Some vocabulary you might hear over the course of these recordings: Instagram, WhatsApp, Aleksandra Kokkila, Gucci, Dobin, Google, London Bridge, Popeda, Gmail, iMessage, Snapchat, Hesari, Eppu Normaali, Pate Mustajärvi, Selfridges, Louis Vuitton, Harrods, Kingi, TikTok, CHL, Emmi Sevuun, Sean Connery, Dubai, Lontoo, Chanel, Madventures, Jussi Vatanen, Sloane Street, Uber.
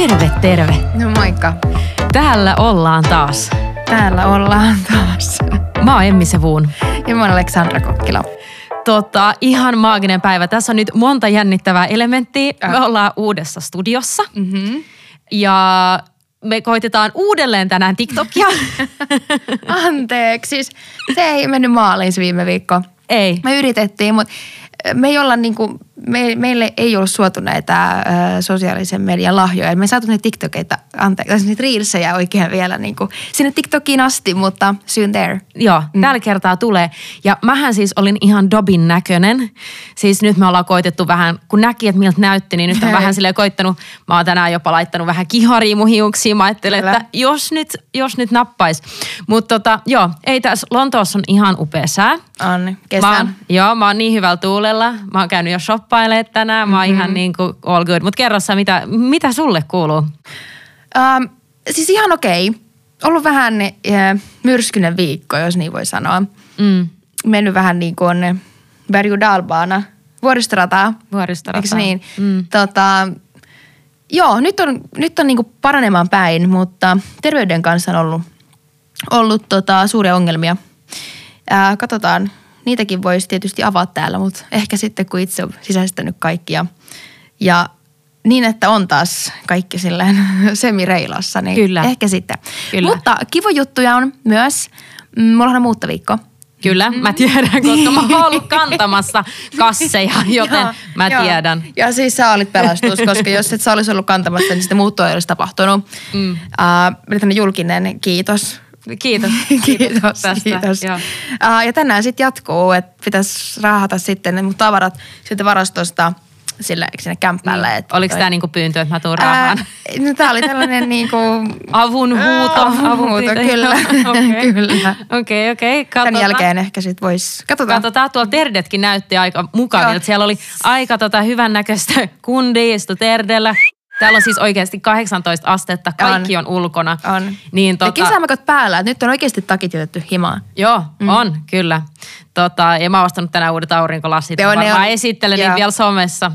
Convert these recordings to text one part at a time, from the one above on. Terve, terve. No moikka. Täällä ollaan taas. Mä oon Emmi Sevuun. Ja mä oon Aleksandra Kokkila. Ihan maaginen päivä. Tässä on nyt monta jännittävää elementtiä. Me ollaan uudessa studiossa. Mm-hmm. Ja me koitetaan uudelleen tänään TikTokia. Anteeksi. Siis, se ei mennyt maaliin viime viikko. Ei. Me yritettiin, mutta meille ei ollut suotu näitä sosiaalisen median lahjoja. Me ei saatu niitä TikTokeita, anteeksi, niitä reelsejä oikein vielä sinne TikTokiin asti, mutta soon there. Joo, tällä kertaa tulee. Ja mähän siis olin ihan Dobin näköinen. Siis nyt me ollaan koitettu vähän, kun näki, että miltä näytti, niin nyt on vähän silleen koittanut. Mä oon tänään jopa laittanut vähän kiharia mun hiuksiin. Mä ajattelin, että jos nyt nappaisi. Mutta ei tässä, Lontoossa on ihan upea sää. On, kesän. Joo, mä oon niin hyvällä tuulella. Mä oon käynyt jo shoppailemaan tänään. Mä oon ihan all good. Mut kerro sä, mitä sulle kuuluu? Siis ihan okei. Ollut vähän myrskyinen viikko, jos niin voi sanoa. Mm. Mennyt vähän niin kuin berjudalbaana. Vuoristorataa. Eiks niin? Mm. Joo, nyt on niin kuin paranemaan päin, mutta terveyden kanssa on ollut suuria ongelmia. Katsotaan. Niitäkin voisi tietysti avaa täällä, mutta ehkä sitten kun itse on sisäistänyt kaikki ja niin, että on taas kaikki silleen semireilassa, niin kyllä. Ehkä sitten. Kyllä. Mutta kivujuttuja on myös, mulla on muuttoviikko. Kyllä, mä tiedän, koska mä oon ollut kantamassa kasseja, joten mä tiedän. Ja siis sä olit pelastus, koska jos et sä olisi ollut kantamassa, niin sitten muuttoa ei olisi tapahtunut. Julkinen kiitos. Kiitos tästä. Kiitos. Ja tänään sitten jatkuu, että pitäisi raahata sitten mun tavarat sieltä varastosta sinne kämppälle. Niin. Oliko tämä niinku pyyntö, että mä tuun raahaan? No tää oli tällainen niinku Avunhuuto, kyllä. Okei. Katsotaan. Tämän jälkeen ehkä sitten voisi. Katsotaan, tuolla Terdetkin näytti aika mukavilta. Siellä oli aika hyvän näköistä kundia, istu Terdellä. Täällä on siis oikeasti 18 astetta, kaikki on ulkona. On. Niin, ja kesämäköt päällä, että nyt on oikeasti takit jätetty himaan. Joo, on, kyllä. Ja mä oon ostanut tänään uudet aurinkolasit. Mä esittelen niitä vielä somessa.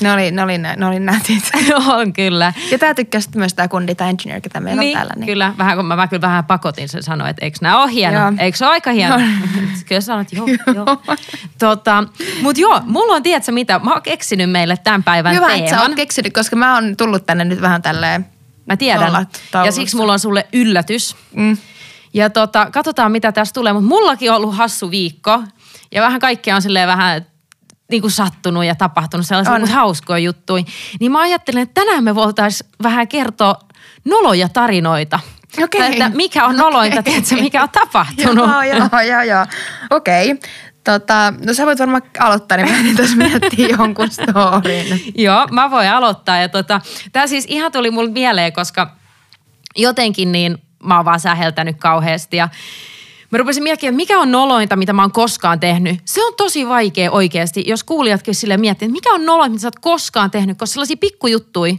Ne oli nätit. On, kyllä. Ja tää tykkäsit myös tää kundi, tää engineer, ketä meillä on täällä. Niin. Kyllä, vähän, kun mä kyllä vähän pakotin sen sanoa, että eikö nää ole hienoa? Eikö se ole aika hienoa? Kyllä sanot, joo. Mut joo, mulla on, tiedätkö mitä, mä oon keksinyt meille tämän päivän teeman. Hyvä, että sä oot keksinyt, koska mä oon tullut tänne nyt vähän tälleen. Mä tiedän. Ja siksi mulla on sulle yllätys. Ja katsotaan mitä tässä tulee, mutta mullakin on ollut hassu viikko ja vähän kaikkea on silleen vähän niin kuin sattunut ja tapahtunut sellaisia hauskoja juttuja. Niin mä ajattelin, että tänään me voitaisiin vähän kertoa noloja tarinoita. Okay. Tai, että mikä on nolointa, tiedätkö, mikä on tapahtunut. Joo. Okei. No sä voit varmaan aloittaa, niin mä en tässä miettiä jonkun storin. Joo, mä voin aloittaa ja tää siis ihan tuli mulle mieleen, koska jotenkin niin mä oon vaan säheltänyt kauheasti ja mä rupesin miettimään, että mikä on nolointa, mitä mä oon koskaan tehnyt. Se on tosi vaikea oikeasti, jos kuulijatkin silleen miettii, että mikä on nolointa, mitä sä oot koskaan tehnyt, koska sellaisia pikkujuttui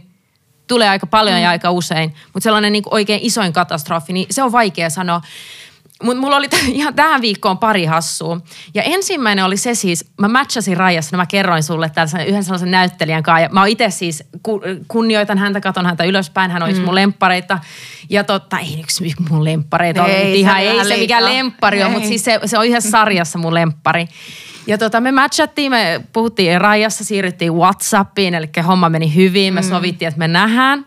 tulee aika paljon ja aika usein, mutta sellainen niin kuin oikein isoin katastrofi, niin se on vaikea sanoa. Mutta mulla oli ihan tähän viikkoon pari hassua. Ja ensimmäinen oli se siis, mä matchasin Rajassa, mä kerroin sulle yhden sellaisen näyttelijän kanssa. Ja mä oon itse siis, kunnioitan häntä, katon häntä ylöspäin, hän on yksi mun lemppareita. Ja ei yksi mun lemppareita ole, ei se mikään lemppari on, mutta siis se on yhdessä sarjassa mun lemppari. Ja me matchattiin, me puhuttiin Rajassa, siirryttiin WhatsAppiin, eli homma meni hyvin, me sovittiin, että me nähdään.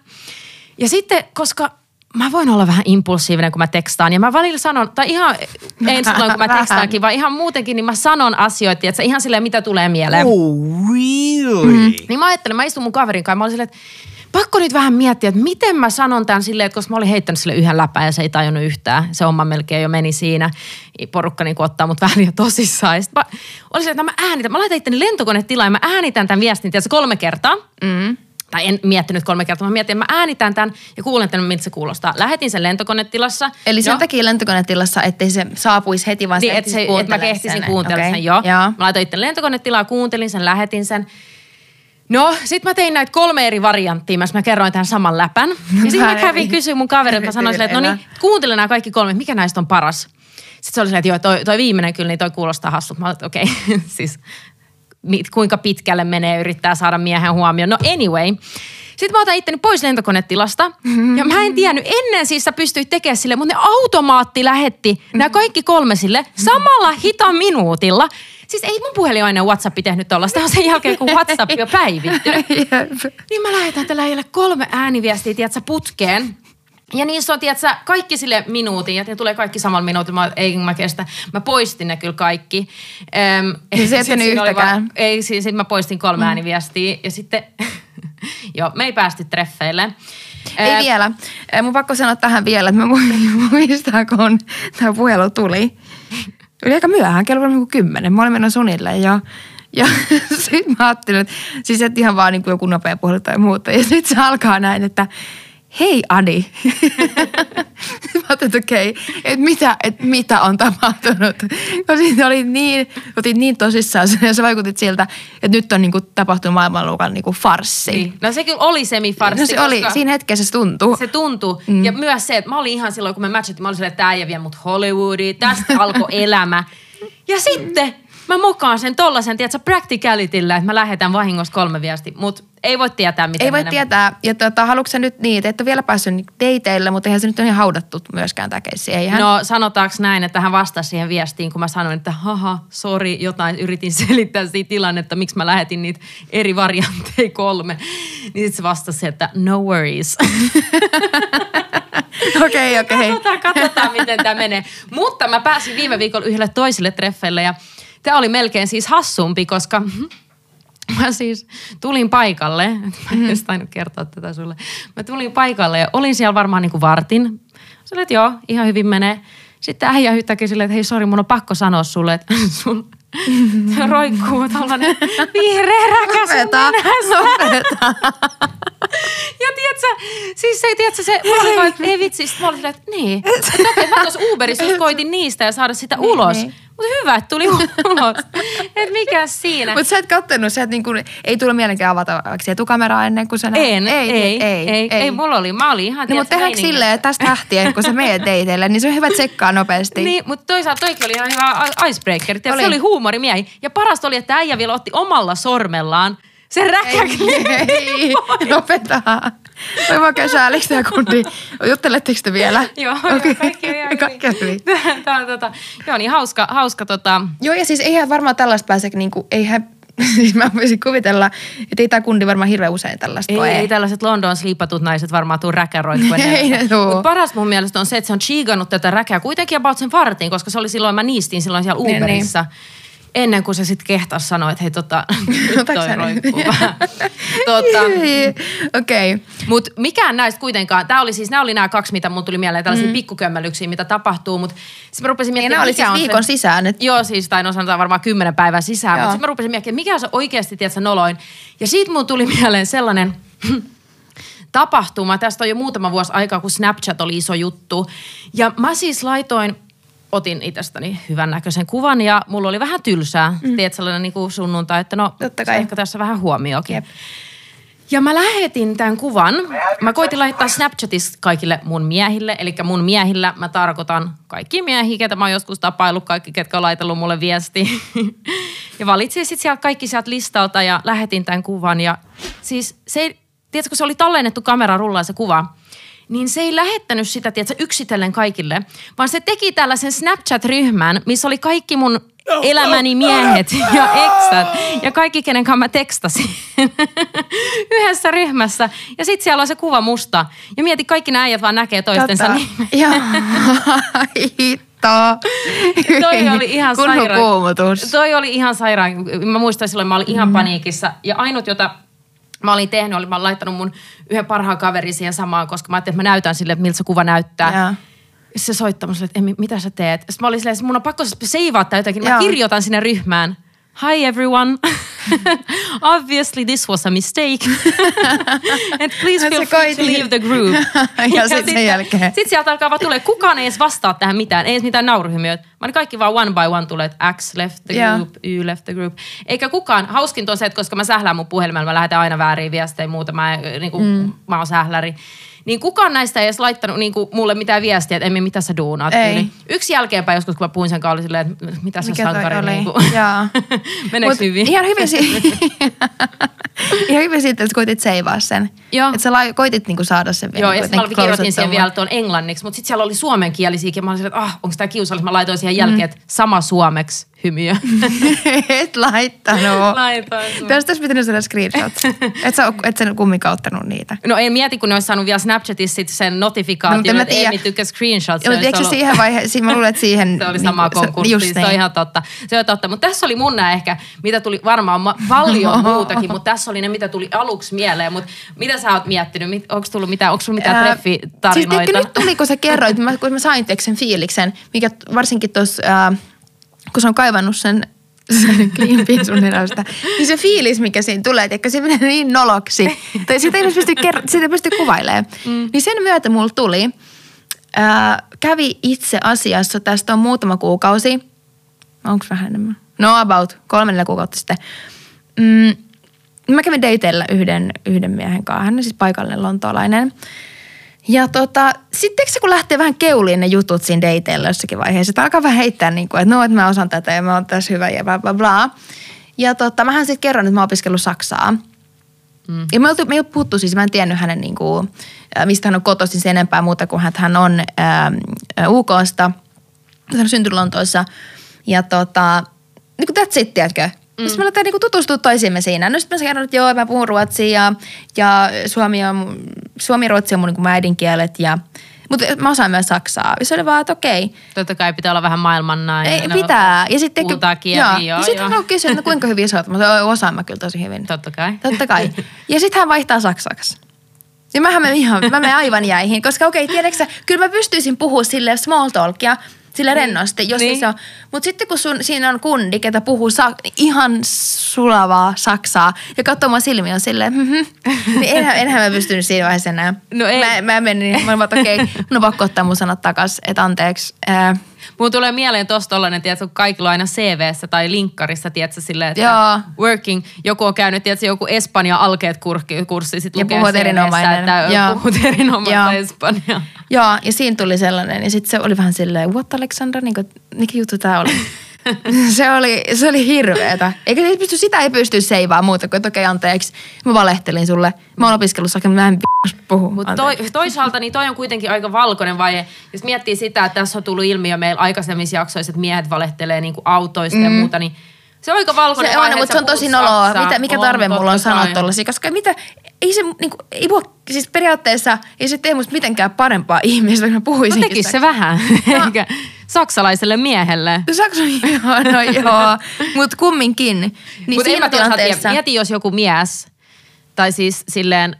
Ja sitten, koska mä voin olla vähän impulsiivinen, kun mä tekstaan. Ja mä välillä sanon, tai ihan ensin kun mä tekstaankin, vaan ihan muutenkin, niin mä sanon asioita, että ihan silleen, mitä tulee mieleen. Oh, really? Niin mä ajattelin, mä istun mun kaverin kanssa, mä olin silleen, että pakko nyt vähän miettiä, että miten mä sanon tämän silleen, että koska mä olin heittänyt sille yhden läpään ja se ei tajunnut yhtään. Se homma melkein jo meni siinä. Porukka niin ottaa mut vähän jo tosissaan. Sitten mä olin silleen, että mä laitan itteni lentokonetilaan ja mä äänitän tämän viestin, tiedätkö, 3 kertaa. Tai en miettinyt 3 kertaa, mä mietin, että mä äänitän tämän ja kuulen tämän, miltä se kuulostaa. Lähetin sen lentokonetilassa. Eli sen takia lentokonetilassa, ettei se saapuisi heti, vaan niin, se et mä kehtisin kuuntelemaan sen, joo. Mä laitoin itse lentokonetilaa, kuuntelin sen, lähetin sen. No, sit mä tein näitä 3 eri varianttia, mä kerroin tämän saman läpän. Ja sit mä kävin kysyä mun kaverilta, mä sanoin silleen, että no niin, kuuntele nämä kaikki 3, mikä näistä on paras. Sitten se oli silleen, että joo, toi viimeinen kyllä, niin toi kuulostaa hassulta. Mä olin, okei, siis kuinka pitkälle menee yrittää saada miehen huomioon. No anyway, Sitten mä otan itteni pois lentokonetilasta. Ja mä en tiennyt, ennen siis sä pystyit tekemään sille, mutta ne automaatti lähetti nämä kaikki kolme sille samalla hitaminuutilla. Siis ei mun puhelin aina WhatsAppi tehnyt tollaista, on sen jälkeen kun WhatsApp jo päivittynyt. Niin mä lähetän tällä heille 3 ääniviestiä, tiedätkö, putkeen. Ja niissä on, tiedätkö, kaikki sille minuutin, ja ne tulee kaikki samalla minuutilla, ei mä kestä. Mä poistin ne kyllä kaikki. Siis ettei yhtäkään. Ei, siis mä poistin 3 ääniviestiä, ja sitten, joo, me ei päästy treffeille. Ei vielä. Mun pakko sanoa tähän vielä, että mä muistan, kun tämä puhelu tuli. Oli aika myöhään, kello on 10. Mä olin mennä sunille ja sit mä ajattelin, että siis et ihan vaan niin joku nopea puhelu tai muuta. Ja sit se alkaa näin, että hei Ani. Mä ajattelin, että okei, että mitä on tapahtunut. Koska oli niin, otit niin tosissaan ja sä vaikutit siltä, että nyt on niin kuin tapahtunut maailmanluokan niin kuin farssi. Niin. No se kyllä oli semifarssi. No se oli, siinä hetkessä se tuntui. Se tuntui. Mm. Ja myös se, että mä olin ihan silloin, kun me matchattiin, mä olin silleen, että tää ei vie mut Hollywoodiin. Tästä alkoi elämä. Ja sitten mä mukaan sen tollasen, tiedätkö, practicalityllä, että mä lähetän vahingossa 3 viestiä, mut ei voi tietää, miten ei voi tietää. Ja haluatko sä nyt niitä, että et ole vielä päässyt dateille, mutta eihän se nyt ole ihan haudattu myöskään tämä keissi, eihän? No sanotaanko näin, että hän vastasi siihen viestiin, kun mä sanoin, että haha, sori, jotain yritin selittää siitä tilannetta, miksi mä lähetin niitä eri variantteja 3. Niin sitten se vastasi, että no worries. Okei. Katsotaan, miten tämä menee. Mutta mä pääsin viime viikolla yhdelle toiselle treffeille ja tämä oli melkein siis hassumpi, koska mä siis tulin paikalle, mä en edes tainnut kertoa tätä sulle. Mä tulin paikalle ja olin siellä varmaan niin kuin vartin. Sille, että joo, ihan hyvin menee. Sitten äijä yhtäkkiä silleen, että hei sori, mun on pakko sanoa sulle, että sun roikkuu tollanen vihreä räkä sun nenässä. Ja tiiätsä, siis ei tiiätsä se, mulla oli vaan, ei vitsi, sit mä olin silleen, että niin. Mä tuossa Uberissa just koitin niistä ja saada sitä ulos. Mutta hyvä, että tuli ulos. Et mikä siinä. Mutta sä et kattonut, sä et niinku, ei tullut mielenkään avata etukameraa ennen kuin sä näet. Ei, mulla oli, mä olin ihan. No mutta tehdäänkö silleen, että tästä lähtien, kun sä menet teitelle, niin se on hyvä tsekkaa nopeasti. Niin, mutta toisaalta toikin oli ihan hyvä icebreaker. Se oli huumorimiehi. Ja parasta oli, että äijä vielä otti omalla sormellaan sen räkäkin. Ei, lopetaan. Voi vaan käydä, Aleks ja kundi. Jutteletteko te vielä? Joo, okay. Kaikki on hyvin. Tämä on joo, niin hauska. Joo, ja siis eihän varmaan tällaista pääse, niinku, eihän, siis mä voisin kuvitella, että ei tämä kundi varmaan hirveän usein tällaista koe. Ei tällaiset London slipatut naiset varmaan tuu räkäroikkojen. Mutta paras mun mielestä on se, että se on chiigannut tätä räkää kuitenkin about sen vartin, koska se oli silloin, mä niistin silloin siellä Uberissa. Ennen kuin se sitten kehtasi sanoa, että hei nyt toi roikkuu vähän. Okei. Mut mikään näistä kuitenkaan, tää oli siis, nää oli nää 2, mitä mun tuli mieleen, tällaisia pikkukömmelyksiä, mitä tapahtuu, mut sit mä rupesin miettimään, mikä on se. Viikon sisään. Joo, siis tai no sanotaan varmaan 10 päivän sisään, mutta sit mä rupesin miettimään, mikä on se oikeasti, tiedätkö, noloin. Ja sit mun tuli mieleen sellainen tapahtuma, tästä on jo muutama vuosi aikaa, kun Snapchat oli iso juttu. Ja mä siis otin itsestäni hyvän näköisen kuvan ja mulla oli vähän tylsää. Tiedät sellainen niin kuin sunnuntai, että no ehkä tässä vähän huomioonkin. Jep. Ja mä lähetin tämän kuvan. Mä koitin laittaa Snapchatissa kaikille mun miehille. Eli mun miehillä mä tarkoitan kaikki miehiä, ketä mä oon joskus tapaillut, kaikki ketkä on laitellut mulle viestiä. Ja valitsin sitten sieltä kaikki sieltä listalta ja lähetin tämän kuvan. Ja siis tiedätkö, kun se oli tallennettu kameran rullaan se kuva, niin se ei lähettänyt sitä, tiedätkö, yksitellen kaikille, vaan se teki tällaisen Snapchat-ryhmän, missä oli kaikki mun elämäni miehet ja eksät ja kaikki, kenen kanssa mä tekstasin yhdessä ryhmässä. Ja sit siellä on se kuva musta. Ja mieti, kaikki nämä äijät vaan näkee toistensa nimen. Joo, toi oli ihan sairaan. Toi oli ihan sairaan. Mä muistan silloin, mä olin ihan paniikissa. Ja ainut, jota mä olin tehnyt, mä olin laittanut mun yhden parhaan kaverin siihen samaan, koska mä ajattelin, että mä näytän sille, että miltä se kuva näyttää. Yeah. Se soittaa mun sille, että Emmi, mitä sä teet? Sitten mä olin silleen, että mun on pakko seivaa tää jotakin. Yeah. Mä kirjoitan sinne ryhmään. Hi everyone. Obviously this was a mistake. And please feel free to leave the group. Ja sitten sen jälkeen. Sitten sieltä alkaa vaan tulee, kukaan ei edes vastaa tähän mitään. Ei edes mitään nauruhymiöitä. Mä olin kaikki vaan one by one tulee, että X left the group, Y left the group. Eikä kukaan. Hauskinta on se, että koska mä sählään mun puhelimella, mä lähetän aina vääriä viestejä ja muuta. Mä oon sähläri. Niin kukaan näistä ei edes laittanut niinku mulle mitään viestiä, että Emmi, mitä sä duunaat? Niin yksi jälkeenpäin joskus, kun mä puhuin sen kanssa, oli silleen, että mitä sä sankari. Meneekö hyvin? Ihan hyvin. Ihan hyvä siitä, että koitit seivaa sen. Että sä koitit niinku saada sen vielä. Joo, ja sitten mä kirjoitin sen vielä tuon englanniksi, mutta sitten siellä oli suomenkielisiäkin. Mä olin että onko tää kiusallista? Mä laitoin siihen jälkeen, että sama suomeksi hymiö. Et laittanut. Laitoin. Tästä olisi pitänyt sellainen screenshot. Et sä kumminkaan ottanut niitä. No en mieti, kun ne olisi saanut vielä Snapchatissa sit sen notifikaation, no, että Emmi tykkää screenshots. Mutta eikö se siihen vaiheeseen? Mä luulen, että siihen... Se oli sama konkurssi, se on ihan totta. Se on totta, mutta tässä oli mun nää ehkä, mitä tuli varmaan paljon muutakin, mutta tässä oli ne, mitä tuli aluksi mieleen. Mutta mitä sä oot miettinyt? Onko sulla mitään treffitarinoita? Siis nyt tuli, kun sä kerroit, kun mä sain sen fiiliksen, mikä varsinkin tuossa... kun se on kaivannut sen klimpin sun nenästä, niin se fiilis, mikä siinä tulee, että se menee niin noloksi, tai sitä ei pysty kuvailemaan. Niin sen myötä mulla tuli, kävi itse asiassa, tästä on muutama kuukausi, onko vähän enemmän? No about 3 kuukautta sitten. Mä kävin dateilla yhden miehen kanssa, hän on siis paikallinen lontoolainen. Ja sitten kun lähtee vähän keuliin ne jutut siinä dateilla jossakin vaiheessa, että alkaa vähän heittää niin kuin, että no, että mä osaan tätä ja mä oon tässä hyvä ja bla bla bla. Ja mähän sitten kerron, että mä oon opiskellut saksaa. Ja me ei ole puhuttu siis, mä en tiennyt hänen niin kuin, mistä hän on kotoisin sen enempää muuta kuin hän on UKsta. Hän on syntynyt Lontoossa. Ja niin kuin that's it, tiedätkö? Sitten me aletaan niinku tutustua toisiimme siinä. No sitten mä kerron, että joo, mä puhun ruotsia ja suomi ja ruotsi on mun niinku äidinkielet. Mutta mä osaan myös saksaa. Ja se oli vaan, että okei. Totta kai pitää olla vähän maailman nainen. Ei, pitää. Ja sitten hän on kysynyt, että kuinka hyvin sä oot. Mä osaan mä kyllä tosi hyvin. Totta kai. Ja sitten hän vaihtaa saksaksi. Ja mä menen aivan jäihin. Koska okei, tiedätkö sä, kyllä mä pystyisin puhua silleen small talkia. Sillä rennosti, jos niin. Se on. Mutta sitten kun siinä on kundi, ketä puhuu ihan sulavaa saksaa ja katsoo mua silmiä on silleen, niin enhän mä pystynyt siinä vaiheessa enää. No ei. Mä vaan, okei, mun on pakko ottaa mun sanat takas, että anteeksi. Mun tulee mieleen tossa tollainen, tiedätkö, kun kaikilla on aina CV:ssä tai linkkarissa, tiedätkö, silleen, että working, joku on käynyt, tiedätkö, joku Espanja-alkeet kurssi, sit lukee CV:ssä, että puhut erinomaista espanjaa. Joo, ja siinä tuli sellainen, ja sit se oli vähän silleen, what Aleksandra, niin kuin, mikä juttu tää oli? Se oli hirveetä. Eikä sitä ei pysty seivaamaan muuta kuin, että okei, anteeksi, mä valehtelin sulle. Mä oon opiskellut sakin, mä en puhu. Mutta toisaalta niin toi on kuitenkin aika valkoinen vaihe. Jos miettii sitä, että tässä on tullut ilmi jo meillä aikaisemmissa jaksoissa, että miehet valehtelee niin kuin autoista ja muuta, niin se on aika valkoinen vaihe. Se on, mutta se on tosi noloa. Mikä tarve mulla on sanoa tollaisia, koska ei se niinku, siis periaatteessa ei se tee musta mitenkään parempaa ihmistä, kun mä puhuisinkin. No tekis se vähän, eikä saksalaiselle miehelle. No joo, mutta kumminkin. Niin mut siinä tilanteessa... Mieti, jos joku mies, tai siis silleen,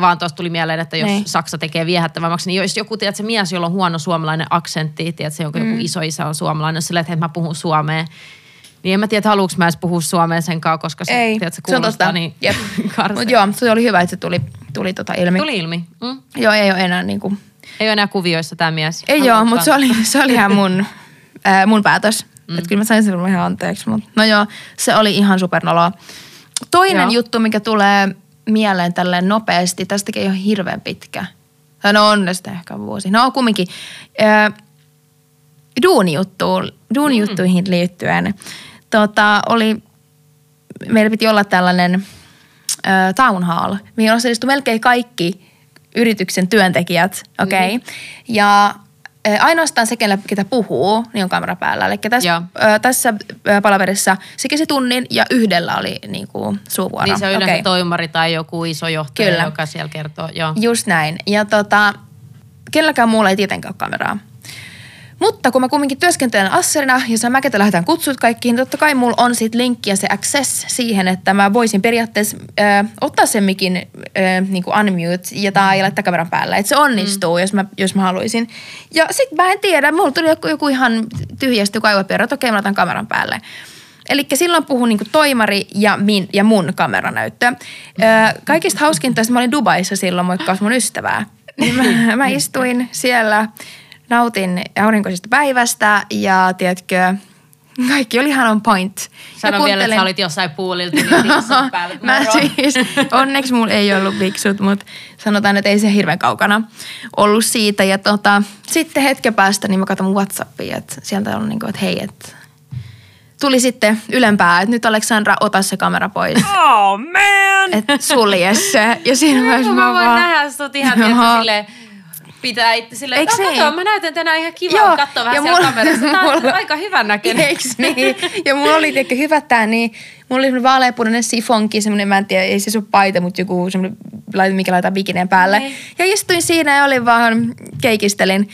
vaan tuossa tuli mieleen, että jos Saksa tekee viehättävämmäksi, niin jos joku, tiedätkö, mies, jolla on huono suomalainen aksentti, tiedätkö, joku isoisä on suomalainen, silleen, että hei, mä puhun suomea. Niin en mä tiedä, haluanko mä edes puhua suomea senkaan, koska se kuulostaa niin karseelta. Mutta joo, se oli hyvä, että se tuli ilmi. Tuli ilmi. Joo, ei ole enää niin kuin... Ei ole enää kuvioissa tämä mies. Ei joo, mutta se oli ihan mun päätös. Että kyllä mä sain sen ihan anteeksi. Mutta no joo, se oli ihan supernoloa. Toinen juttu, mikä tulee mieleen tälleen nopeasti, tästäkin ei ole hirveän pitkä. No onnestä ehkä vuosi. No kumminkin. Duunijuttuihin liittyen. Meillä piti olla tällainen town hall, mihin osallistui melkein kaikki yrityksen työntekijät, okei? Ja ainoastaan se, ketä puhuu, niin on kamera päällä. Eli tässä palaverissa se kesi tunnin ja yhdellä oli niin kuin suuvuoro. Niin se on yleensä toimari tai joku iso johtaja, joka siellä kertoo. Joo. Just näin. Ja kenelläkään muulla ei tietenkään ole kameraa. Mutta kun mä kumminkin työskentelen asserina, jos mä ketä lähdetään kutsut kaikkiin, niin totta kai mulla on sit linkki ja se access siihen, että mä voisin periaatteessa ottaa sen mikin niinku unmute ja tai laittaa kameran päälle. Että se onnistuu, jos mä haluaisin. Ja sit mä en tiedä, mulla tuli joku ihan tyhjästi kaivopierro, että okei mä laitan kameran päälle. Elikkä silloin puhuu niinku toimari ja mun kameranäyttö. Kaikista hauskinta, että mä olin Dubaissa silloin moikkaus mun ystävää. Mä istuin siellä... Nautin aurinkoisesta päivästä ja tiedätkö, kaikki oli ihan on point. Sano vielä, että sä olit jossain puolilta, niin viksut päälle. Onneksi mulla ei ollut viksut, mutta sanotaan, että ei se hirveän kaukana ollut siitä. Ja sitten hetken päästä niin mä katson mun WhatsAppia, että sieltä on niin kuin, että hei, että tuli sitten ylempää, että nyt Aleksandra, ota se kamera pois. Oh man! et sulje se. Ja siinä vaiheessa mä voin vaan nähdä sut ihan silleen, pitää itse silleen, että kato, mä näytän tänään ihan kivaa, katso vähän siellä kamerassa. Tää on aika hyvän näköinen. Eiks niin? Ja mulla oli tietenkin hyvä tää, niin mulla oli semmonen vaaleapunainen sifonki, semmonen, mä en tiedä, ei se ole paita, mutta joku semmonen, mikä laitetaan bikineen päälle. Ei. Ja istuin siinä ja olin vaan, keikistelin.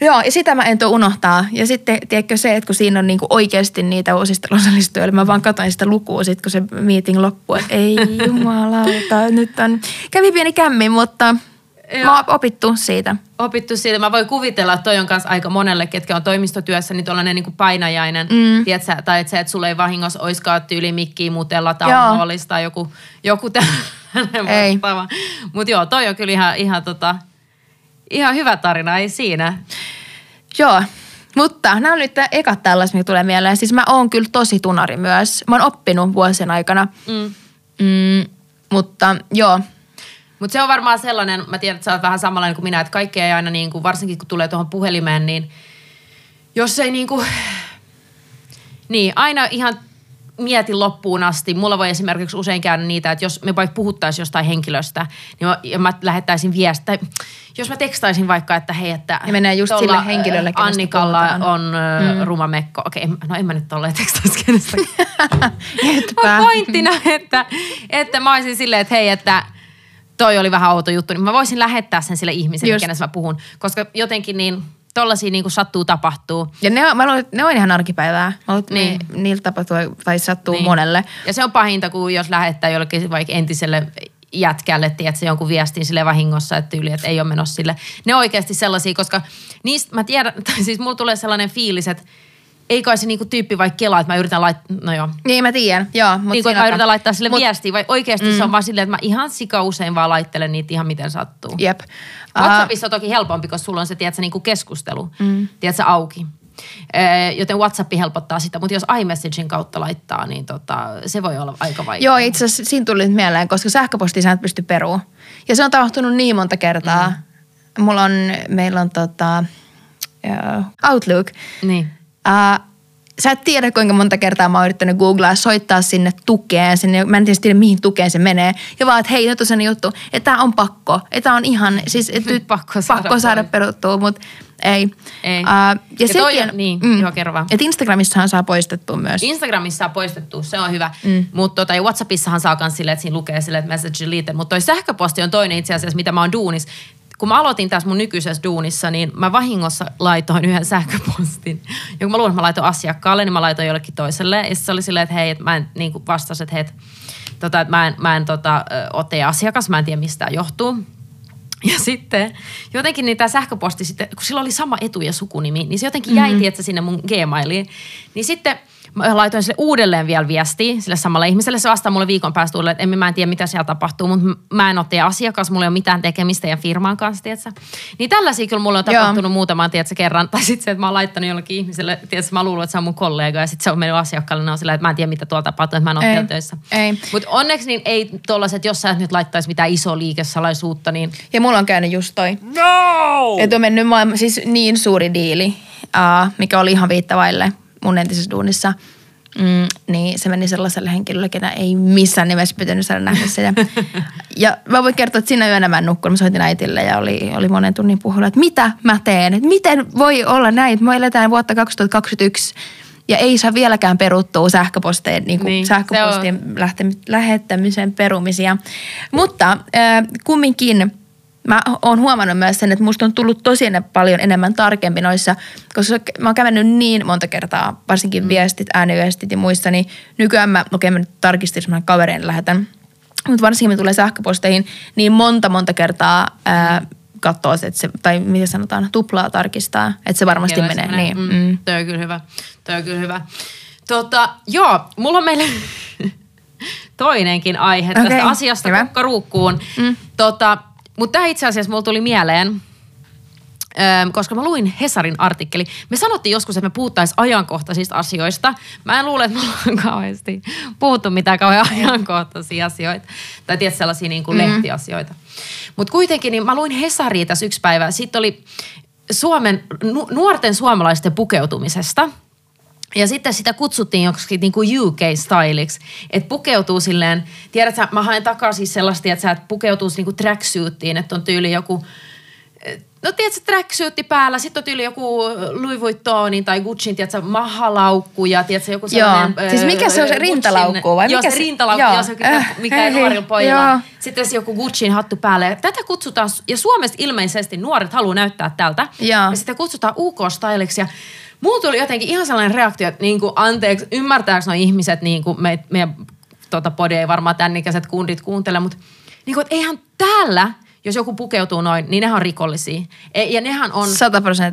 Joo, ja sitä mä en tule unohtaa. Ja sitten, tiedätkö se, että kun siinä on niinku oikeasti niitä osista osallistujia, mä vaan katsoin sitä lukua, sit kun se meeting loppuu, että ei jumalauta, nyt on... Kävi pieni kämmi, mutta joo. Mä oon opittu siitä. Opittu siitä. Mä voin kuvitella, että toi on kanssa aika monelle, ketkä on toimistotyössä, niin tollainen niinku painajainen, tiedätkö, tai että se, että sulle ei vahingossa oiskaan tyyli mikkiä mutella taunoollis tai joku tällainen vastaava. Mut joo, toi on kyllä ihan hyvä tarina, ei siinä. Joo, mutta nämä on nyt ekat tällaiset, mikä tulee mieleen. Siis mä oon kyllä tosi tunari myös. Mä oon oppinut vuosien aikana, mutta joo. Mutta se on varmaan sellainen, mä tiedän, että sä oot vähän samanlainen kuin minä, että kaikkea ei aina, niin kuin, varsinkin kun tulee tuohon puhelimeen, niin jos ei niin kuin, niin aina ihan mieti loppuun asti. Mulla voi esimerkiksi usein käydä niitä, että jos me vaikka puhuttaisiin jostain henkilöstä, niin mä lähettäisin viestiä. Jos mä tekstaisin vaikka, että hei, että... Ja mennään just sille henkilölle, kenestä Annikalla puhutaan. On ruma mekko. Okei, no en mä nyt tolleen tekstaisi kenestäkin. Etpä. Mun pointtina, että mä olisin silleen, että hei, että toi oli vähän outo juttu, niin mä voisin lähettää sen sille ihmiselle, kenestä mä puhun. Koska jotenkin niin... Tollaisia niinku sattuu, tapahtuu. Ja ne on ihan arkipäivää. Niin. Niiltä tapahtuu tai sattuu niin. Monelle. Ja se on pahinta, kun jos lähettää jollekin vaikka entiselle jätkälle, tiedätkö, jonkun viestin sille vahingossa, että tyyli, että ei ole menossa sille. Ne on oikeasti sellaisia, koska niistä mä tiedän, tai siis mulla tulee sellainen fiilis, että ei kai se niinku tyyppi vaikka kelaa, että mä yritän laittaa, no joo. Niin mä tiedän, joo. Niin kuin mä yritän laittaa sille viestiä, vai oikeasti se on vaan silleen, että mä ihan sika usein vaan laittelen niitä ihan miten sattuu. Jep. WhatsAppissa on toki helpompi, koska sulla on se, tiedätkö, niinku keskustelu, tiedätkö, auki. Joten WhatsApp helpottaa sitä, mutta jos iMessagein kautta laittaa, niin se voi olla aika vaikea. Joo, itse asiassa siinä tuli nyt mieleen, koska sähköpostiin sä et pysty peruun. Ja se on tapahtunut niin monta kertaa. Meillä on Outlook. Niin. Sä et tiedä, kuinka monta kertaa mä oon yrittänyt googlaa, soittaa sinne tukeen, mä en tiedä, mihin tukeen se menee. Ja vaan, että hei, nyt on sellainen juttu, että tää on pakko, että tää on ihan, siis nyt pakko saada peruttua, mutta ei. Ei. Että Instagramissahan saa poistettua myös. Instagramissa saa poistettua, se on hyvä. Mutta Whatsappissahan saa myös silleen, että siinä lukee silleen, että message deleted. Mutta toi sähköposti on toinen itse asiassa, mitä mä oon duunissa. Kun mä aloitin tässä mun nykyisessä duunissa, niin mä vahingossa laitoin yhden sähköpostin. Ja kun mä luulen, että mä laitoin asiakkaalle, niin mä laitoin jollekin toiselle. Ja se oli silleen, että hei, että mä en niin kuin vastasin, että hei, että mä en ole teidän asiakas, mä en tiedä mistä johtuu. Ja sitten jotenkin niin tämä sähköposti sitten, kun sillä oli sama etu- ja sukunimi, niin se jotenkin jäi, että sinne mun Gmailiin. Niin sitten mä laitoin sille uudelleen vielä viestiä sille samalle ihmiselle. Se vastaa mulle viikon päästä uudelleen, että mä en tiedä, mitä siellä tapahtuu, mutta mä en ole teidän asiakas, mulla ei ole mitään tekemistä ja firman kanssa, tietsä. Niin tällaisia kyllä mulla on tapahtunut muutaman, tietsä, kerran. Tai sitten se, että mä oon laittanut jollekin ihmiselle, tietsä, mä luulun, että se on mun kollega ja sitten se on mennyt asiakkaalle, ne on sillä, että mä en tiedä, mitä tuolla tapahtuu, että mä en ole teillä töissä. Mutta onneksi niin ei tollaset, jos sä et nyt laittaisi mitään isoa liikesalaisuutta, niin... Ja mulla on käynyt just toi. No! Et on mennyt siis niin suuri diili, mikä oli ihan viittavaille mun entisessä duunissa, niin se meni sellaiselle henkilölle, kenä ei missään nimessä pitänyt saada nähdä sitä. Ja mä voin kertoa, että siinä yönä mä en nukkunut. Mä soitin äitille ja oli monen tunnin puhulla, että mitä mä teen? Että miten voi olla näin? Mä eletään vuotta 2021 ja ei saa vieläkään peruttua sähköposteen, niin sähköpostien lähettämisen perumisia. Mutta kumminkin mä oon huomannut myös sen, että musta on tullut tosi paljon enemmän tarkempi noissa, koska mä oon käynyt niin monta kertaa, varsinkin viestit, ääniviestit ja muissa, niin nykyään mä, mä nyt tarkistin, jos mä kavereen lähetän, mutta varsinkin me tulee sähköposteihin, niin monta kertaa katsoo se, että se, tai mitä sanotaan, tuplaa tarkistaa, että se varmasti menee. Niin. Toi on kyllä hyvä, Joo, mulla on meille toinenkin aihe tästä asiasta kukkaruukkuun. Mutta tämä itse asiassa mulla tuli mieleen, koska mä luin Hesarin artikkeli. Me sanottiin joskus, että me puhuttaisiin ajankohtaisista asioista. Mä en luule, että mulla on kauheasti puhuttu mitään kauhean ajankohtaisia asioita. Tai tiedät sellaisia niin kuin lehtiasioita. Mutta kuitenkin niin mä luin Hesaria tässä yksi päivä. Sitten oli nuorten suomalaisten pukeutumisesta. Ja sitten sitä kutsuttiin joksikin niin kuin UK-styliksi, että pukeutuu silleen, tiedätkö, mä haen takaisin sellaista, että sä et pukeutuisi niin kuin tracksuittiin, että on tyyli joku, no tiedätkö, tracksuitti päällä, sitten on tyyli joku Louis Vuittonin tai Gucciin, tiedätkö, mahalaukku ja tiedätkö, joku sellainen. Joo, siis mikä se on se rintalaukku vai? Joo, se rintalaukku, joo, se mikä ei nuorilla pojilla. Sitten se joku Gucciin hattu päällä. Ja tätä kutsutaan, ja Suomessa ilmeisesti nuoret haluaa näyttää tältä. Ja sitä kutsutaan UK-styliksi ja mulla tuli jotenkin ihan sellainen reaktio, että niinku, anteeksi, ymmärtääkö nuo ihmiset, niinku, meidän podia ei varmaan tämän ikäiset kundit kuuntele, mutta niinku, et eihän täällä, jos joku pukeutuu noin, niin nehän on rikollisia. Ja nehän on 100%.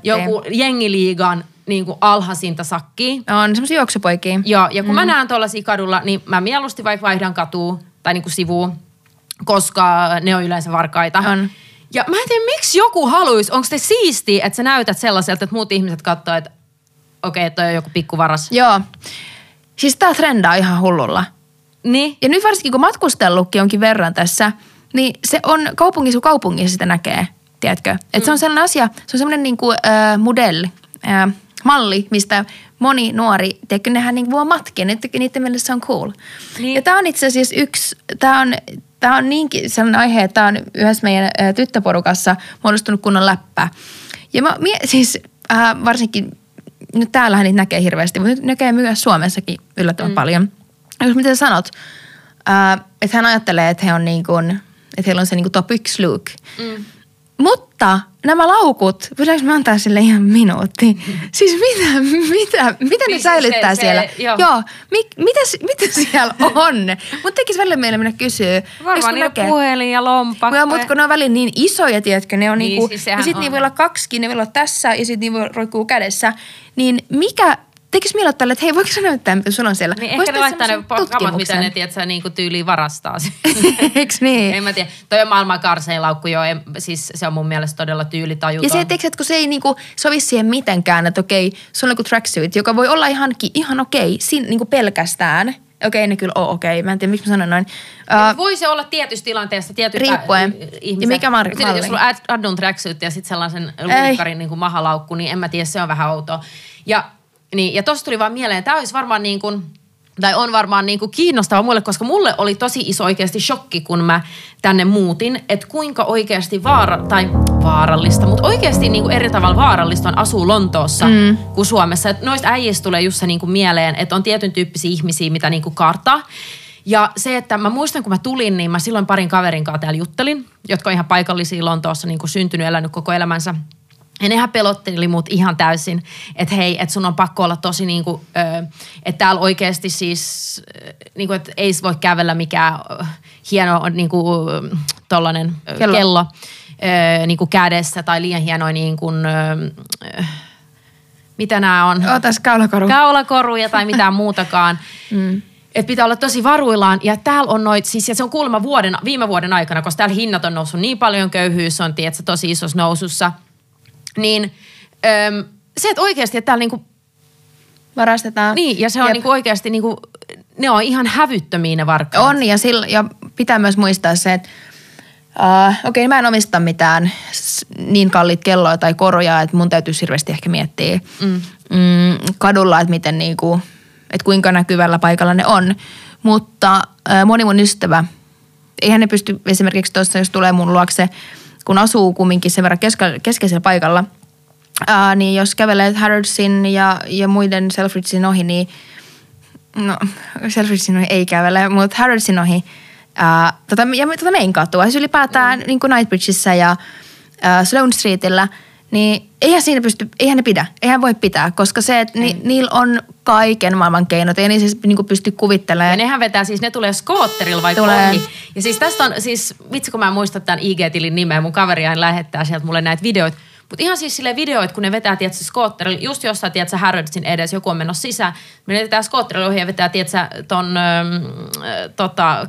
Joku jengiliigan niinku, alhaisinta sakkia. On semmoisia juoksupoikia. Joo, ja kun mä näen tuollaisia kadulla, niin mä mieluusti vaikka vaihdan katua tai niinku sivua, koska ne on yleensä varkaita. On. Ja mä en tiedä, miksi joku haluaisi, onko se siistiä, että sä näytät sellaiselta, että muut ihmiset katsoo, että okei, toi on joku pikkuvaras. Joo. Siis tää trendaa ihan hullulla. Niin. Ja nyt varsinkin kun matkustellutkin jonkin verran tässä, niin se on kaupungissa, kun kaupungissa sitä näkee, tiedätkö? Että se on sellainen asia, se on sellainen niinku modelli, malli, mistä moni nuori, tiedätkö, nehän niinku voi matkia, niiden mielestä se on cool. Niin. Ja tää on itse asiassa yksi, tää on niinkin sellainen aihe, että tää on yhdessä meidän tyttöporukassa muodostunut kunnon läppää. Ja varsinkin nyt täällähän niitä näkee hirveästi, mutta nyt näkee myös Suomessakin yllättävän paljon. Jos mitä sanot, että hän ajattelee, että, he on niin kuin, että heillä on se niin kuin top 1 look. Mm. Mutta nämä laukut, voidaanko mä antaa sille ihan minuutti? Siis mitä ne säilyttää se, siellä? Joo. Mitä siellä on? Mut tekisi välillä meille mennä kysyä. Varmaan niillä puhelin ja lompakko. Joo, mutta kun ne on välillä niin isoja, tiedätkö, ne on niin, niinku, siis ja sit niillä voi olla kaksikin, ne voi olla tässä ja sit niillä voi roikkuu kädessä. Niin mikä, tekis mieli tälle, että hei, voiko sä näyttää, mitä sulla on siellä? Niin ehkä ne laittaa ne kamat, mitä ne, tiedät sä, niinku tyyliin varastaa. Eiks niin? En mä tiedä. Toi on maailman karsein laukku jo, siis se on mun mielestä todella tyylitajuton. Ja se, tiiäks, että kun se ei niinku sovi siihen mitenkään, että okei, sulla on joku tracksuit, joka voi olla ihan okei, siinä niinku pelkästään. Okei, ne kyllä on okei. Mä en tiedä, miksi mä sanon noin. Voi se olla tietyssä tilanteessa, tietyllä ihmisellä. Ja mikä malli? Sitten jos sulla on addun tracksuit ja sit sellaisen luukkarin niinku mahalaukku, niin en mä tiedä, se on vähän outoa. Niin, ja tossa tuli vaan mieleen, tämä olisi varmaan niin kuin, tai on varmaan niin kuin kiinnostava mulle, koska mulle oli tosi iso oikeasti shokki, kun mä tänne muutin, että kuinka oikeasti vaarallista, mutta oikeasti niin kuin eri tavalla vaarallista on asua Lontoossa kuin Suomessa. Et noista äijistä tulee just se niin kuin mieleen, että on tietyn tyyppisiä ihmisiä, mitä niin kuin kartaa. Ja se, että mä muistan, kun mä tulin, niin mä silloin parin kaverin kanssa täällä juttelin, jotka on ihan paikallisia Lontoossa, niin kuin syntynyt, elänyt koko elämänsä. Ja nehän pelotteli mut ihan täysin, että hei, että sun on pakko olla tosi niinku, että täällä oikeesti siis, niinku, että ei voi kävellä mikään hieno niinku tollanen kello niinku kädessä tai liian hieno niinku, mitä nää on? Otas kaulakoruja tai mitään muutakaan. Että pitää olla tosi varuillaan ja täällä on noit, siis ja se on kuulemma viime vuoden aikana, koska täällä hinnat on noussut niin paljon, köyhyys on tietsä tosi isossa nousussa. Niin se, että oikeasti, että täällä niinku varastetaan. Niin, ja se on niinku oikeasti, niinku, ne on ihan hävyttömiä ne varkaat. On, ja pitää myös muistaa se, että okei, mä en omista mitään niin kalliit kelloja tai koroja, että mun täytyy hirveästi ehkä miettiä kadulla, että miten niinku, että kuinka näkyvällä paikalla ne on. Mutta moni mun ystävä, eihän ne pysty esimerkiksi tuossa, jos tulee mun luokse, kun asuu kumminkin sen verran keskeisellä paikalla, niin jos kävelee Harrodsin ja muiden Selfridgesin ohi, niin no, Selfridgesin ohi ei kävele, mutta Harrodsin ohi, ja mein katua, siis ylipäätään niin kuin Knightsbridgeissä ja Sloane Streetillä, niin eihän ne voi pitää, koska se, että niillä on kaiken maailman keinot, ei ne siis niinku pysty kuvittelemaan. Ja nehän vetää siis, ne tulee skootterilla vai kohki. Ja siis tästä on, siis vitsi kun mä en muista tämän IG-tilin nimeä, mun kaveri aina lähettää sieltä mulle näitä videoita. Mutta ihan siis silleen videoita, kun ne vetää, tietsä, skootterilla, just jossain, tietsä, Harrodsin edes, joku on menossa sisään. Me ne vetää skootterilla ohi ja vetää, tietsä, ton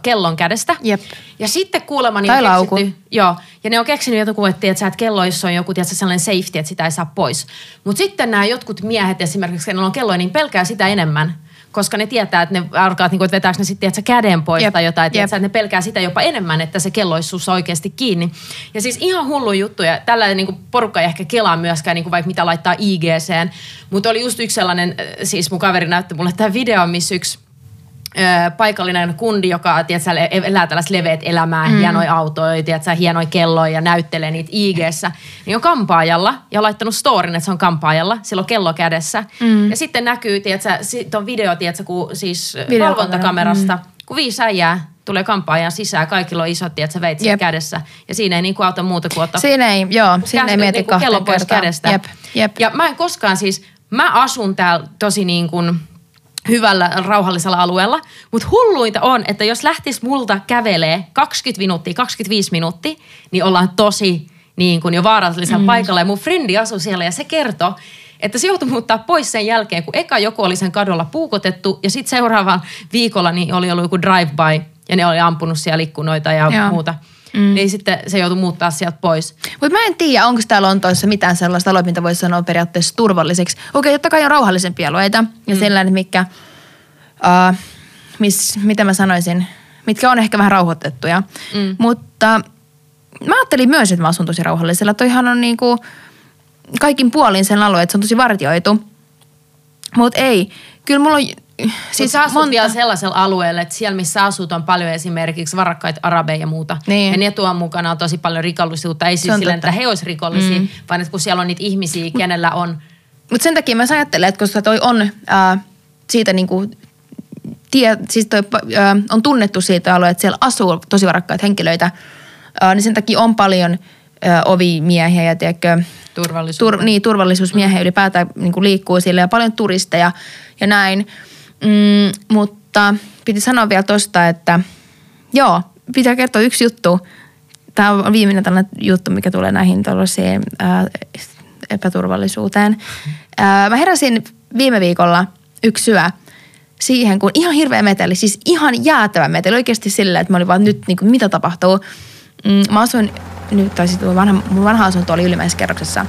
kellon kädestä. Jep. Ja sitten kuulemma... Tai laukku. Joo. Ja ne on keksinyt joku, että, tietsä, että kelloissa on joku, tietsä, sellainen safety, että sitä ei saa pois. Mutta sitten nämä jotkut miehet esimerkiksi, kenellä on kelloja, niin pelkää sitä enemmän. koska ne tietää, että ne alkaa, että vetääkö ne sitten käden pois tai jotain, että ne pelkää sitä jopa enemmän, että se kello olisi suussa oikeasti kiinni. Ja siis ihan hullu juttu, ja tällainen niin kuin porukka ei ehkä kelaa myöskään, niin kuin vaikka mitä laittaa IG:seen, mutta oli just yksi sellainen, siis mun kaveri näytti mulle tämän videon, missä yksi paikallinen kundi, joka tiedätkö, elää tällaista leveät elämää, hienoja autoja, tiedätkö, hienoja kelloja ja näyttelee niitä IG:ssä, niin on kampaajalla ja on laittanut storin, että se on kampaajalla, sillä on kello kädessä. Ja sitten näkyy, tiedätkö, sit on video, tiedätkö, kun siis valvontakamerasta, kun 5 äijää tulee kampaajan sisään, kaikilla on isot, tiedätkö, veitsi kädessä. Ja siinä ei niinku auta muuta kuin ottaa. Siinä ei, joo, siinä ei mieti kahteen kello pois kädestä. Jep. Ja mä en koskaan siis, mä asun täällä tosi niin kuin hyvällä, rauhallisella alueella. Mutta hulluinta on, että jos lähtisi multa kävelee 20 minuuttia, 25 minuuttia, niin ollaan tosi niin kuin jo vaarallisella paikalla. Ja mun friendi asui siellä ja se kertoi, että se joutui muuttaa pois sen jälkeen, kun eka joku oli sen kadolla puukotettu ja sitten seuraavan viikolla niin oli ollut joku drive-by ja ne oli ampunut siellä ikkunoita ja muuta. Niin sitten se joutui muuttaa sieltä pois. Mutta mä en tiedä, onko täällä Lontoossa mitään sellaista aloja, mitä voisi sanoa periaatteessa turvalliseksi. Okei, totta kai on rauhallisempia alueita ja sellainen, mitkä, mitä mä sanoisin, mitkä on ehkä vähän rauhoitettuja. Mutta mä ajattelin myös, että mä asun tosi rauhallisella. Toihan on niinku kaikin puolin sen alue, että se on tosi vartioitu. Mutta ei, kyllä mulla on... Siis sä asut vielä sellaisella alueella, että siellä missä asut on paljon esimerkiksi varakkaita arabeja ja muuta. Niin. Ja ne tuon mukana on tosi paljon rikollisuutta. Ei siis sillä, että he olisi rikollisia, vaan että kun siellä on niitä ihmisiä, kenellä on. Mutta sen takia mä ajattelen, että koska toi on siitä niinku, siis toi on tunnettu siitä alue, että siellä asuu tosi varakkaita henkilöitä, niin sen takia on paljon ovimiehiä ja tiedätkö, turvallisuusmiehiä ylipäätään niinku liikkuu siellä ja paljon turisteja ja näin. Mutta piti sanoa vielä tosta, että joo, pitää kertoa yksi juttu. Tämä on viimeinen tällainen juttu, mikä tulee näihin tuollaisiin epäturvallisuuteen. Mä heräsin viime viikolla yksi yö siihen, kun ihan hirveä meteli, siis ihan jäätävä meteli. Oikeasti sillä, että mä olin vaan nyt, niin kuin, mitä tapahtuu. Mä asuin, nyt, tai siis mun vanha asunto oli ylimmäisessä kerroksessa.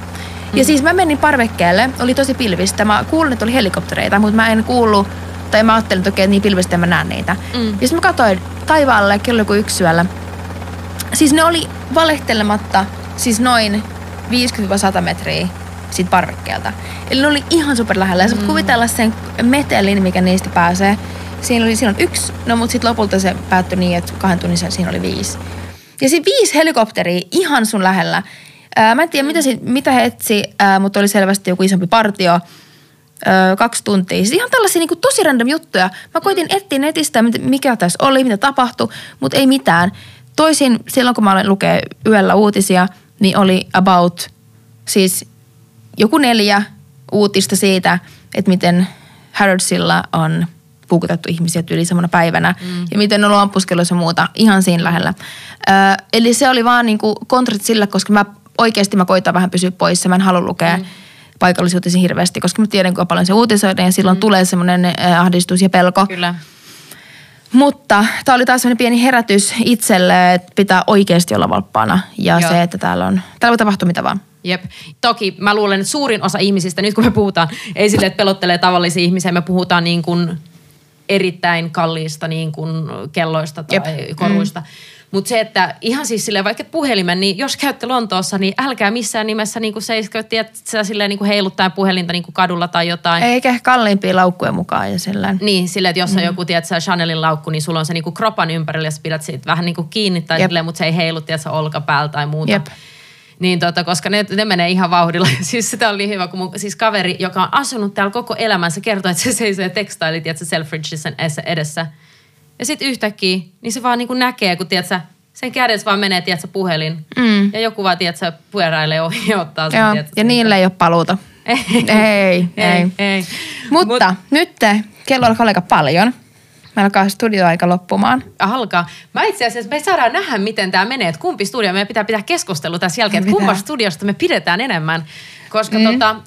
Ja siis mä menin parvekkeelle, oli tosi pilvistä. Mä kuulin, että oli helikoptereita, mutta mä en kuullut. Tai mä ajattelin, että okei, niin pilvistä mä näen niitä. Ja sitten mä katsoin taivaalle, kello kuin yksi yöllä. Siis ne oli valehtelematta siis noin 50-100 metriä siitä parvekkeelta. Eli ne oli ihan super lähellä. Ja sä voit kuvitella sen metelin, mikä niistä pääsee. Siinä on 1, no mut sit lopulta se päättyi niin, että 2 tunnissa siinä oli 5. Ja siinä 5 helikopteria ihan sun lähellä. Mä en tiedä, mitä he etsi, mutta oli selvästi joku isompi partio. 2 tuntia. Siis ihan tällaisia niin kuin tosi random juttuja. Mä koitin etsiä netistä, mikä tässä oli, mitä tapahtui, mutta ei mitään. Toisin silloin, kun mä aloin lukea yöllä uutisia, niin oli about siis joku 4 uutista siitä, että miten Harrodsilla on puukotettu ihmisiä yli samana päivänä ja miten ne on ampuskellut ja muuta ihan siinä lähellä. Eli se oli vaan niin kuin kontrat sillä, koska mä oikeasti mä koitan vähän pysyä poissa. Mä en halua lukea paikallisuutisiin hirveästi, koska mä tiedän, kuinka paljon se uutisoidaan ja silloin tulee semmoinen ahdistus ja pelko. Kyllä. Mutta tämä oli taas semmoinen pieni herätys itselle, että pitää oikeasti olla valppaana ja joo, se, että täällä voi tapahtua mitä vaan. Jep. Toki mä luulen, että suurin osa ihmisistä, nyt kun me puhutaan, ei sille, että pelottelee tavallisia ihmisiä, me puhutaan niin kuin erittäin kalliista niin kuin kelloista tai koruista. Mutta se, että ihan siis silleen vaikka puhelimen, niin jos käytte Lontoossa, niin älkää missään nimessä niinku seiskö, tiedätkö, silleen niinku heiluttaa puhelinta niinku kadulla tai jotain. Eikä ehkä kalliimpia laukkuja mukaan ja silleen. Niin, silleen, että jos on joku, tiedätkö, Chanelin laukku, niin sulla on se niinku kropan ympärillä ja sä pidät siitä vähän niinku kiinni tai silleen, mutta se ei heilu, tiedätkö, olkapäällä tai muuta. Jep. Niin koska ne menee ihan vauhdilla. Siis sitä oli hyvä, kun mun siis kaveri, joka on asunut täällä koko elämänsä, kertoi, että se seisoo tekstaili, tiedätkö, Selfridgesen edessä. Ja sitten yhtäkkiä, niin se vaan niin kuin näkee, kun tiedätkö, sen kädessä vaan menee, tiedätkö, puhelin. Ja joku vaan, tiedätkö, pyöräilee ohi ja ottaa sen, joo, tiedätkö. Ja niillä ei ole paluuta. Ei. Mutta nyt kello alkaa aika paljon. Me alkaa studioaika loppumaan. Alkaa. Mä itse asiassa, me saadaan nähdä, miten tämä menee. Että kumpi studio, meidän pitää pitää keskustelua tässä jälkeen. Että kumman studiosta me pidetään enemmän. Koska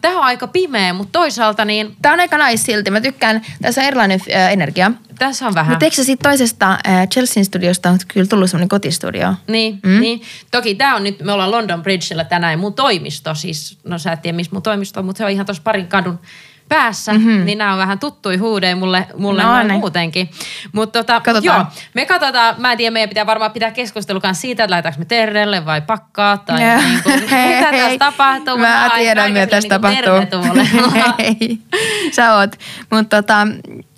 tämä on aika pimeä, mutta toisaalta niin... Tämä on aika nice silti. Mä tykkään, tässä on erilainen energia. Tässä on vähän. Mutta eikö se siitä toisesta Chelsean studiosta on kyllä tullut semmoinen kotistudio? Niin, niin. Toki tämä on nyt, me ollaan London Bridgellä tänään. Mun toimisto siis, no sä et tiedä missä mun toimisto on, mutta se on ihan tuossa parin kadun päässä, niin nämä on vähän tuttuja huudeja mulle no, noin muutenkin. Mutta joo, me katsotaan, mä en tiedä, meidän pitää varmaan pitää keskustelukaan siitä, että laitaanko me terveelle vai pakkaa, tai niinku, mitä tässä tapahtuu. Mä tiedän, mitä tässä tapahtuu. Sä oot. Mutta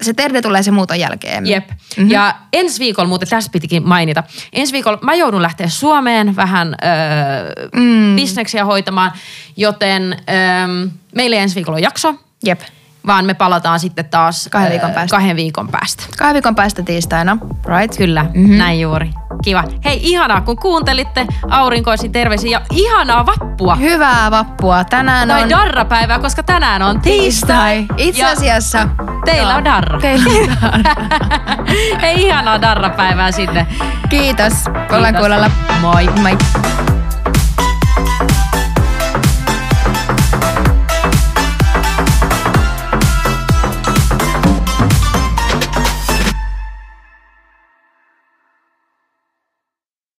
se terde tulee se muuton jälkeen. Jep. Mm-hmm. Ja ensi viikolla, muuten tässä pitikin mainita, ensi viikolla mä joudun lähteä Suomeen vähän bisneksiä hoitamaan, joten meillä ei ensi viikolla jakso. Jep. Vaan me palataan sitten taas 2 viikon päästä. 2 viikon päästä tiistaina, right? Kyllä, näin juuri. Kiva. Hei, ihanaa kun kuuntelitte, aurinkoisin terveisiä ja ihanaa vappua. Hyvää vappua. Tänään on... Tai darrapäivää, koska tänään on tiistai. Itse asiassa. Teillä on darra. Hei, ihanaa darrapäivää sinne. Kiitos. Ollaan kuulolla. Moi. Moi.